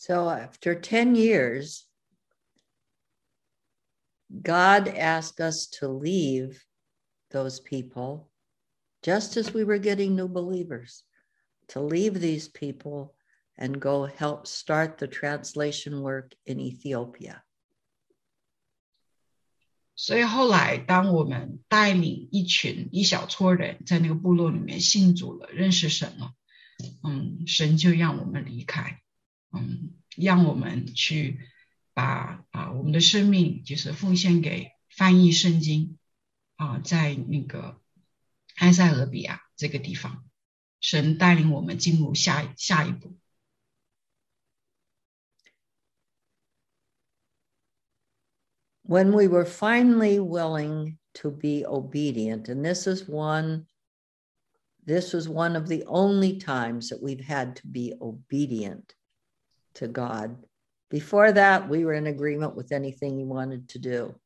So after 10 years, God asked us to leave those people, just as we were getting new believers, to leave these people and go help start the translation work in Ethiopia. 所以后来当我们带领一小撮人在那个部落里面信主了，认识神了，神就让我们离开，让我们去把我们的生命就是奉献给翻译圣经在那个埃塞俄比亚这个地方，神带领我们进入下一步。When we were finally willing to be obedient, and this was one of the only times that we've had to be obedient to God. Before that, we were in agreement with anything he wanted to do.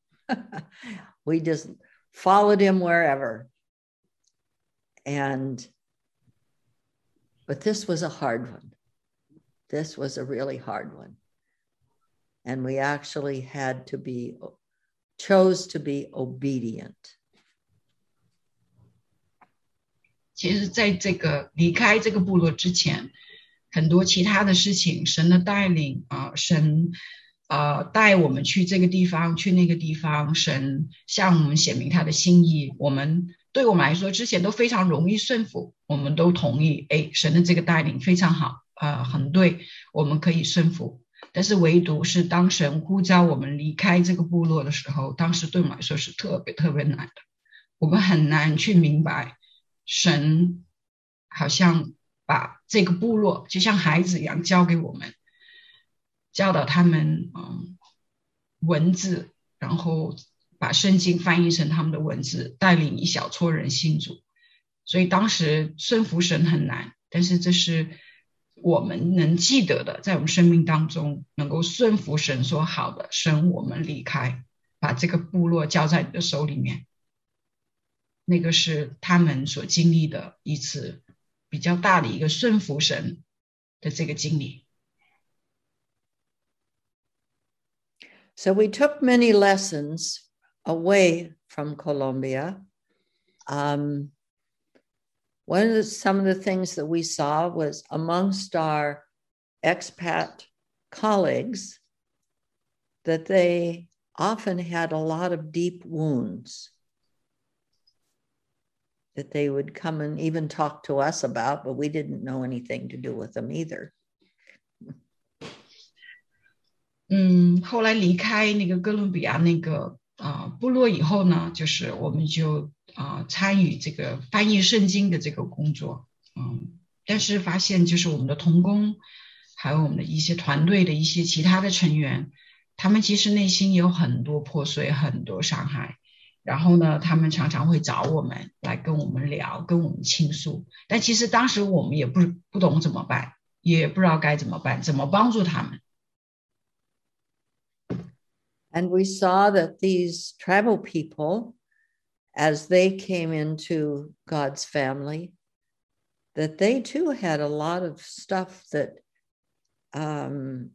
We just followed him wherever. But this was a hard one. This was a really hard one. And we actually chose to be obedient. 其实在这个离开这个部落之前，很多其他的事情，神的带领神带我们去这个地方，去那个地方，神向我们显明他的心意，对我们来说之前都非常容易顺服，我们都同意，神的这个带领非常好，很对，我们可以顺服。但是唯独是当神呼召我们离开这个部落的时候，当时对我们来说是特别特别难的，我们很难去明白神好像把这个部落就像孩子一样交给我们，教导他们文字，然后把圣经翻译成他们的文字，带领一小撮人信主。所以当时顺服神很难，但是这是我们能记得的，在我们生命当中能够顺服神说好的，神我们离开，把这个部落交在你的手里面，那个是他们所经历的一次比较大的一个顺服神的这个经历。 So we took many lessons away from Colombia. Some of the things that we saw was amongst our expat colleagues that they often had a lot of deep wounds that they would come and even talk to us about, but we didn't know anything to do with them either. 后来离开那个哥伦比亚那个部落以后呢，就是我们就参与这个翻译圣经的这个工作，但是发现就是我们的同工，还有我们的一些团队的一些其他的成员，他们其实内心有很多破碎，很多伤害。然后呢，他们常常会找我们来跟我们聊，跟我们倾诉。但其实当时我们也不懂怎么办，也不知道该怎么办，怎么帮助他们。And we saw that these tribal people, as they came into God's family, that they too had a lot of stuff that that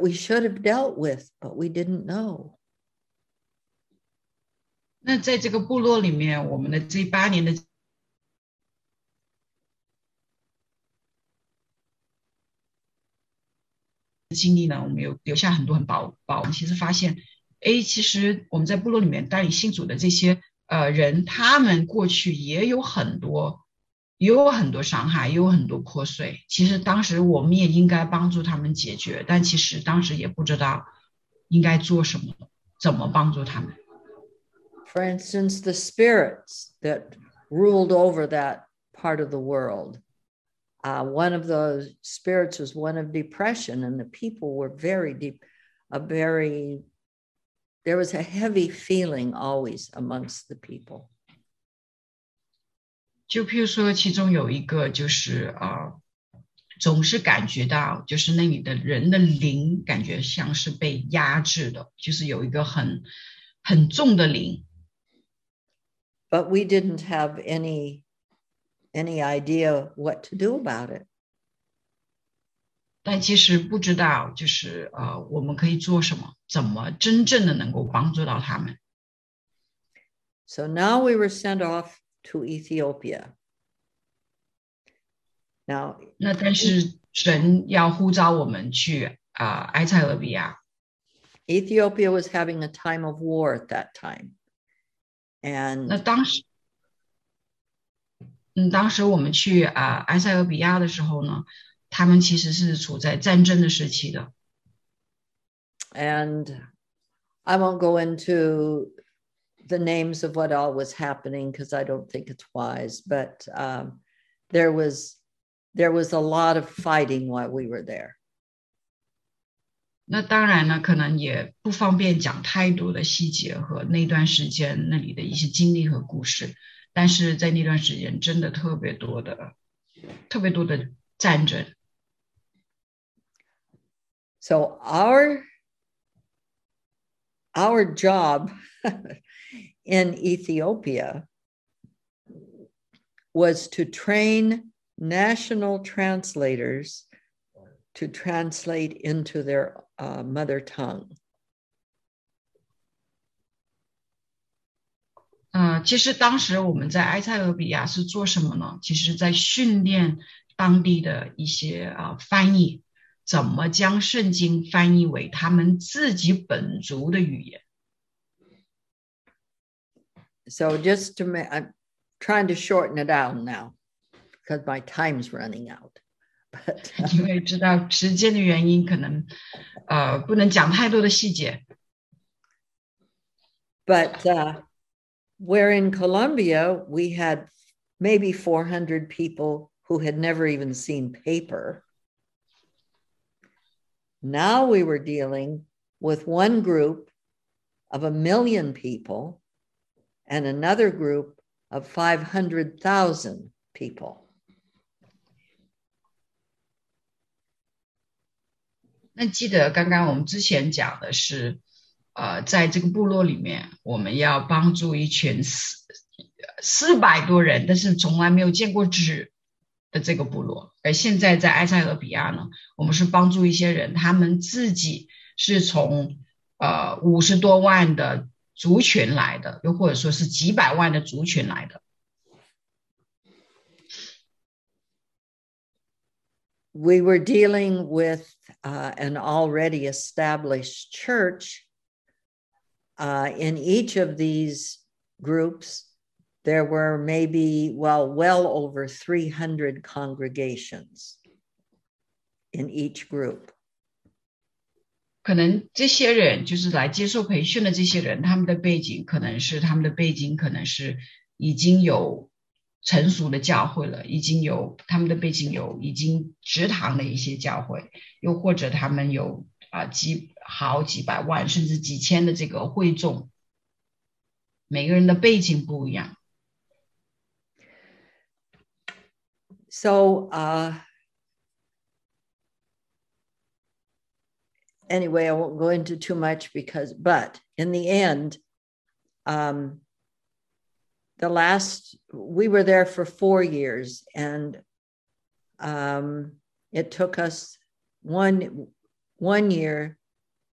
we should have dealt with, but we didn't know. 那在这个部落里面，我们的这8年的经历呢，我们有留下很多很宝。我们其实发现，其实我们在部落里面带领信主的这些人，他们过去也有很多伤害，也有很多破碎。其实当时我们也应该帮助他们解决，但其实当时也不知道应该做什么，怎么帮助他们。For instance, the spirits that ruled over that part of the world. One of those spirits was one of depression, and the people were very deep, there was a heavy feeling always amongst the people. 就譬如说，其中有一个就是总是感觉到就是那里的人的灵感觉像是被压制的，就是有一个很重的灵。But we didn't have any idea what to do about it. 但其实不知道就是我们可以做什么，怎么真正的能够帮助到他们。So now we were sent off to Ethiopia. Now, 那但是神要呼召我们去埃塞俄比亚。Ethiopia was having a time of war at that time. And 那当时我们去埃塞俄比亚的时候呢，他们其实是处在战争的时期的。And I won't go into the names of what all was happening because I don't think it's wise, but there was a lot of fighting while we were there. 那当然呢，可能也不方便讲太多的细节和那段时间那里的一些经历和故事，但是在那段时间真的特别多的战争。 So our job in Ethiopia was to train national translators to translate into their mother tongue. 其实当时我们在埃塞俄比亚是做什么呢？其实在训练当地的一些翻译，怎么将圣经翻译为他们自己本族的语言。So just to make, I'm trying to shorten it down now because my time's running out. But 因为知道时间的原因，可能不能讲太多的细节。But where in Colombia, we had maybe 400 people who had never even seen paper. Now we were dealing with one group of 1 million people and another group of 500,000 people. 那记得刚刚我们之前讲的是在这个部落里面，我们要帮助一群400多人，但是从来没有见过纸的这个部落。而现在在埃塞俄比亚呢，我们是帮助一些人，他们自己是从50多万的族群来的，又或者说是几百万的族群来的。We were dealing with an already established church. In each of these groups, there were maybe, well over 300 congregations in each group. 可能这些人就是来接受培训的这些人，他们的背景可能是已经有成熟的教会了，已经植堂的一些教会，又或者他们有好几百万甚至几千的这个会众，每个人的背景不一样。 So anyway, I won't go into too much but in the end, we were there for 4 years, and it took us one year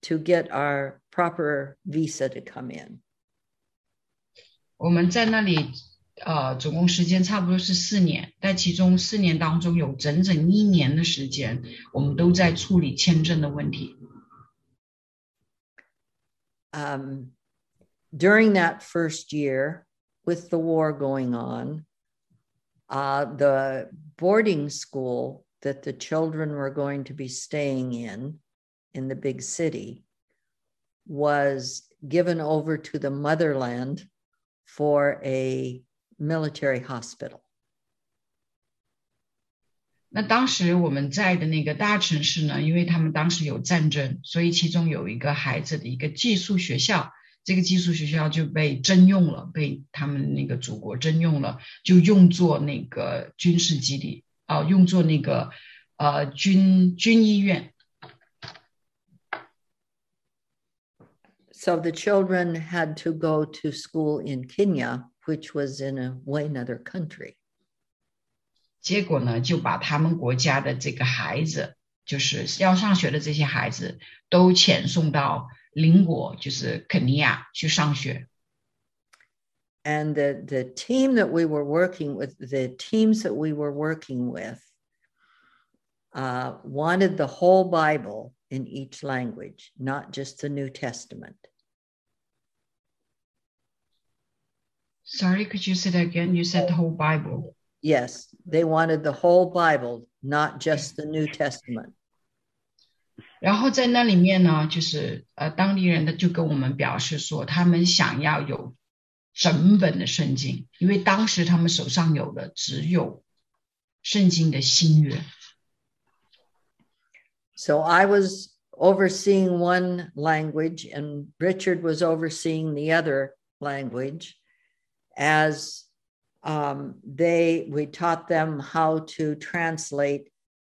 to get our proper visa to come in. 我们在那里总共时间差不多是4年，但其中4年当中有整整1年的时间，我们都在处理签证的问题。During that first year, with the war going on, the boarding school that the children were going to be staying in the big city was given over to the motherland for a military hospital. 那当时我们在的那个大城市呢，因为他们当时有战争，所以其中有一个孩子的一个寄宿学校，这个寄宿学校就被征用了，被他们那个祖国征用了，就用作那个军事基地，用作那个军医院。So the children had to go to school in Kenya, which was in another country. 结果呢，就把他们国家的这个孩子就是要上学的这些孩子都遣送到邻国，就是肯尼亚去上学。And the team that we were working with, the teams that we were working with, wanted the whole Bible in each language, not just the New Testament. Sorry, could you say that again? You said the whole Bible. Yes, they wanted the whole Bible, not just the New Testament. 然后在那里面呢，就是当地人的就跟我们表示说，他们想要有整本的圣经，因为当时他们手上有的只有圣经的新约。So I was overseeing one language and Richard was overseeing the other language as we taught them how to translate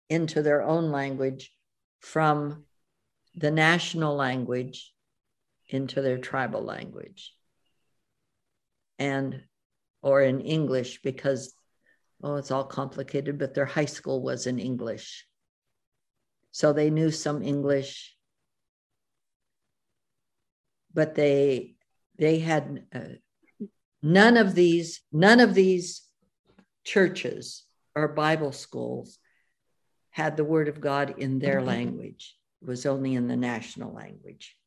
into their own language from the national language into their tribal language. And, or in English, because, it's all complicated, but their high school was in English. So they knew some English, but they had none of these churches or Bible schools had the Word of God in their language. It was only in the national language.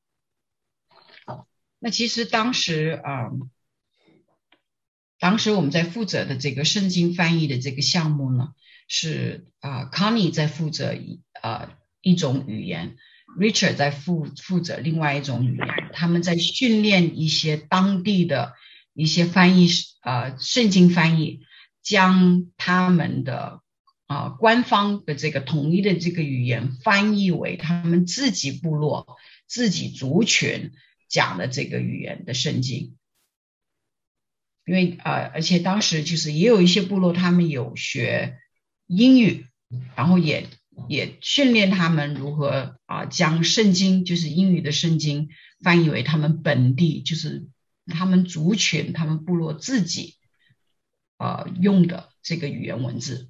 那其实当时我们在负责的这个圣经翻译的这个项目呢，是Connie 在负责一种语言， Richard 在负责另外一种语言。他们在训练一些当地的一些翻译，圣经翻译，将他们的官方的这个统一的这个语言翻译为他们自己部落、自己族群讲的这个语言的圣经。因为而且当时就是也有一些部落他们有学英语，然后也训练他们如何将圣经，就是英语的圣经翻译为他们本地，就是他们族群他们部落自己用的这个语言文字。